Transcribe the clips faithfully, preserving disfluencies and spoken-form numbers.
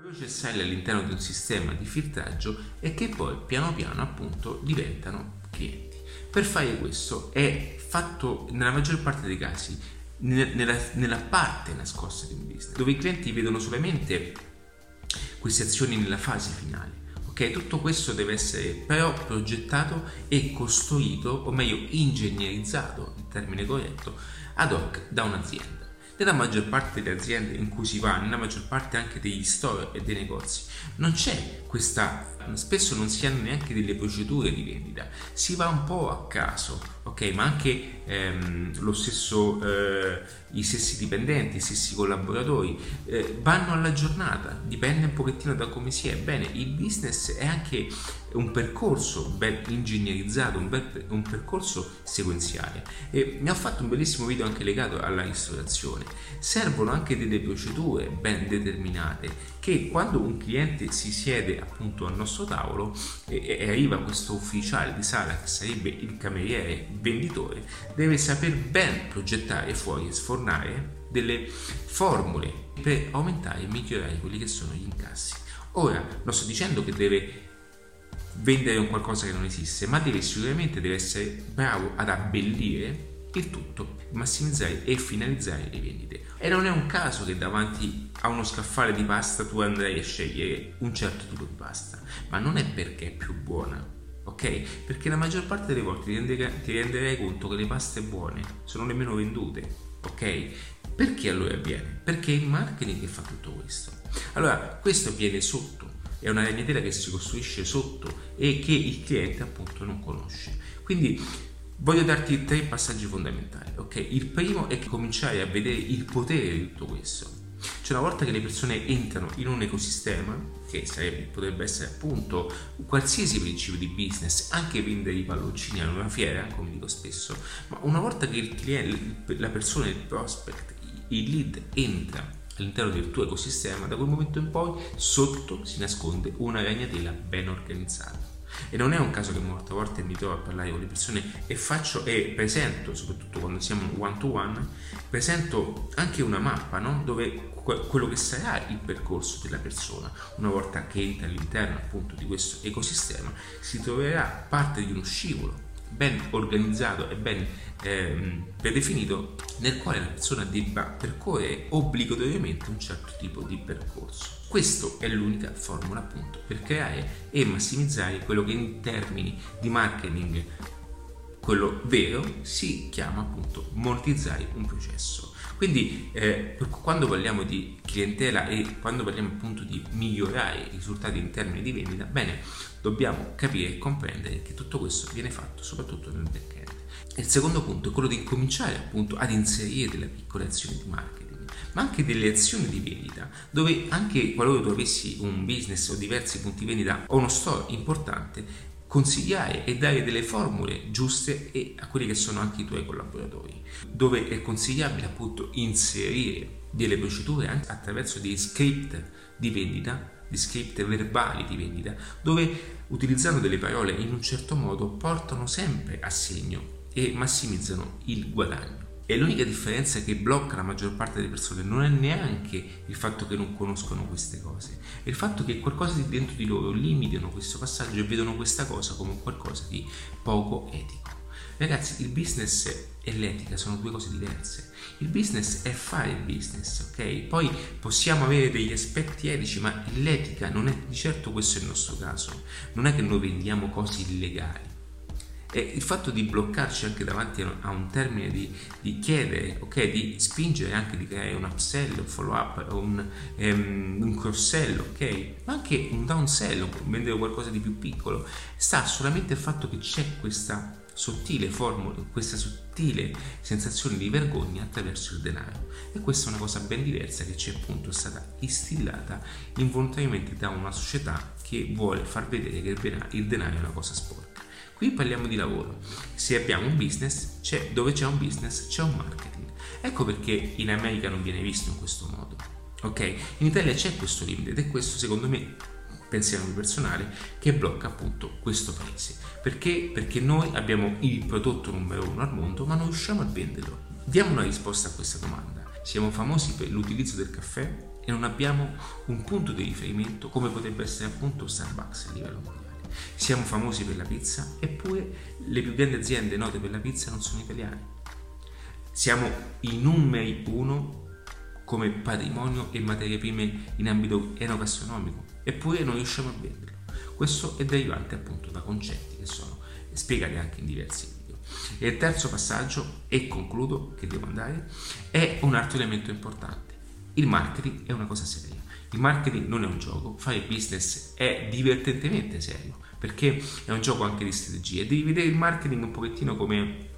processalli all'interno di un sistema di filtraggio e che poi piano piano appunto diventano clienti. Per fare questo è fatto nella maggior parte dei casi nella, nella parte nascosta di un business, dove i clienti vedono solamente queste azioni nella fase finale. Ok, tutto questo deve essere però progettato e costruito, o meglio ingegnerizzato, il termine corretto, ad hoc da un'azienda. Nella maggior parte delle aziende in cui si va, nella maggior parte anche degli store e dei negozi, non c'è questa, spesso non si hanno neanche delle procedure di vendita, si va un po' a caso, ok? Ma anche ehm, lo stesso, eh, i stessi dipendenti, i stessi collaboratori eh, vanno alla giornata, dipende un pochettino da come si è. Bene, il business è anche un percorso ben ingegnerizzato, un, bel, un percorso sequenziale, e ne ho fatto un bellissimo video anche legato alla ristorazione. Servono anche delle procedure ben determinate che quando un cliente si siede appunto al nostro tavolo e, e arriva questo ufficiale di sala che sarebbe il cameriere venditore, deve saper ben progettare fuori e sfornare delle formule per aumentare e migliorare quelli che sono gli incassi. Ora non sto dicendo che deve vendere un qualcosa che non esiste, ma deve sicuramente deve essere bravo ad abbellire il tutto, massimizzare e finalizzare le vendite. E non è un caso che davanti a uno scaffale di pasta tu andrai a scegliere un certo tipo di pasta, ma non è perché è più buona, ok? Perché la maggior parte delle volte ti, rende, ti renderai conto che le paste buone sono le meno vendute, ok? Perché allora avviene? Perché è il marketing che fa tutto questo. Allora questo viene sotto, è una ragnatela che si costruisce sotto e che il cliente appunto non conosce. Quindi voglio darti tre passaggi fondamentali, ok? Il primo è cominciare a vedere il potere di tutto questo. Cioè, una volta che le persone entrano in un ecosistema, che sarebbe, potrebbe essere appunto qualsiasi principio di business, anche vendere i palloncini a una fiera, come dico spesso, ma una volta che il cliente, la persona, il prospect, il lead entra all'interno del tuo ecosistema, da quel momento in poi sotto si nasconde una ragnatela ben organizzata. E non è un caso che molte volte mi trovo a parlare con le persone e faccio e presento, soprattutto quando siamo one to one, presento anche una mappa, no? Dove que- quello che sarà il percorso della persona una volta che entra all'interno appunto di questo ecosistema si troverà parte di uno scivolo ben organizzato e ben ehm, predefinito, nel quale la persona debba percorrere obbligatoriamente un certo tipo di percorso. Questa è l'unica formula appunto per creare e massimizzare quello che in termini di marketing, quello vero, si chiama appunto monetizzare un processo. Quindi eh, quando parliamo di clientela e quando parliamo appunto di migliorare i risultati in termini di vendita, bene, dobbiamo capire e comprendere che tutto questo viene fatto soprattutto nel back-end. Il secondo punto è quello di cominciare appunto ad inserire delle piccole azioni di marketing, ma anche delle azioni di vendita, dove anche qualora tu avessi un business o diversi punti vendita o uno store importante, consigliare e dare delle formule giuste e a quelli che sono anche i tuoi collaboratori, dove è consigliabile appunto inserire delle procedure anche attraverso dei script di vendita, di script verbali di vendita, dove utilizzando delle parole in un certo modo portano sempre a segno e massimizzano il guadagno. E l'unica differenza che blocca la maggior parte delle persone non è neanche il fatto che non conoscono queste cose, è il fatto che qualcosa di dentro di loro limitano questo passaggio e vedono questa cosa come qualcosa di poco etico. Ragazzi, il business e l'etica sono due cose diverse. Il business è fare il business, ok? Poi possiamo avere degli aspetti etici, ma l'etica non è di certo questo il nostro caso. Non è che noi vendiamo cose illegali. E il fatto di bloccarci anche davanti a un termine di, di chiedere, ok, di spingere anche di creare un upsell, un follow up, un, um, un cross sell, ok, ma anche un down sell, vendere qualcosa di più piccolo, sta solamente il fatto che c'è questa sottile formula, questa sottile sensazione di vergogna attraverso il denaro, e questa è una cosa ben diversa che ci è appunto stata instillata involontariamente da una società che vuole far vedere che il denaro è una cosa sporca. Qui parliamo di lavoro. Se abbiamo un business, c'è, dove c'è un business c'è un marketing. Ecco perché in America non viene visto in questo modo, ok? In Italia c'è questo limite ed è questo, secondo me, pensiero personale, che blocca appunto questo paese. Perché? Perché noi abbiamo il prodotto numero uno al mondo, ma non riusciamo a venderlo. Diamo una risposta a questa domanda. Siamo famosi per l'utilizzo del caffè, e non abbiamo un punto di riferimento come potrebbe essere appunto Starbucks a livello mondiale. Siamo famosi per la pizza, eppure le più grandi aziende note per la pizza non sono italiane. Siamo i numeri uno come patrimonio e materie prime in ambito enogastronomico, eppure non riusciamo a venderlo. Questo è derivante appunto da concetti che sono spiegati anche in diversi video. E il terzo passaggio, e concludo che devo andare, è un altro elemento importante. Il marketing è una cosa seria. Il marketing non è un gioco, fare business è divertentemente serio, perché è un gioco anche di strategie. Devi vedere il marketing un pochettino come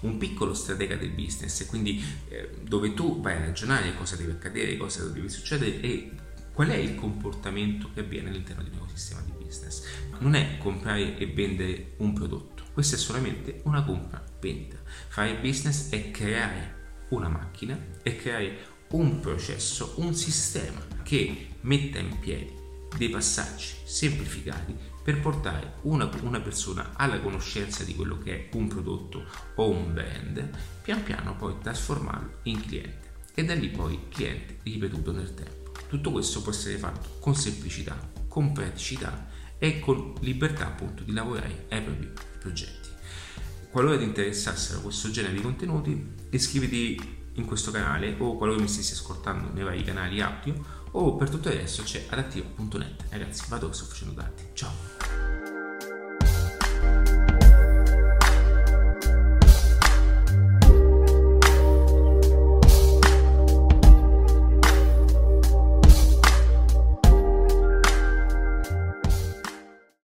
un piccolo stratega del business, e quindi eh, dove tu vai a ragionare cosa deve accadere, cosa deve succedere e qual è il comportamento che avviene all'interno di un ecosistema di business. Non è comprare e vendere un prodotto, questa è solamente una compra-vendita. Fare business è creare una macchina, è creare un processo, un sistema che metta in piedi dei passaggi semplificati per portare una, una persona alla conoscenza di quello che è un prodotto o un brand, pian piano poi trasformarlo in cliente e da lì poi cliente ripetuto nel tempo. Tutto questo può essere fatto con semplicità, con praticità e con libertà appunto di lavorare ai propri progetti. Qualora ti interessassero questo genere di contenuti, iscriviti in questo canale, o qualora mi stessi ascoltando nei vari canali audio, o per tutto il resto c'è adattivo punto net. Ragazzi, vado che sto facendo tanti. Ciao!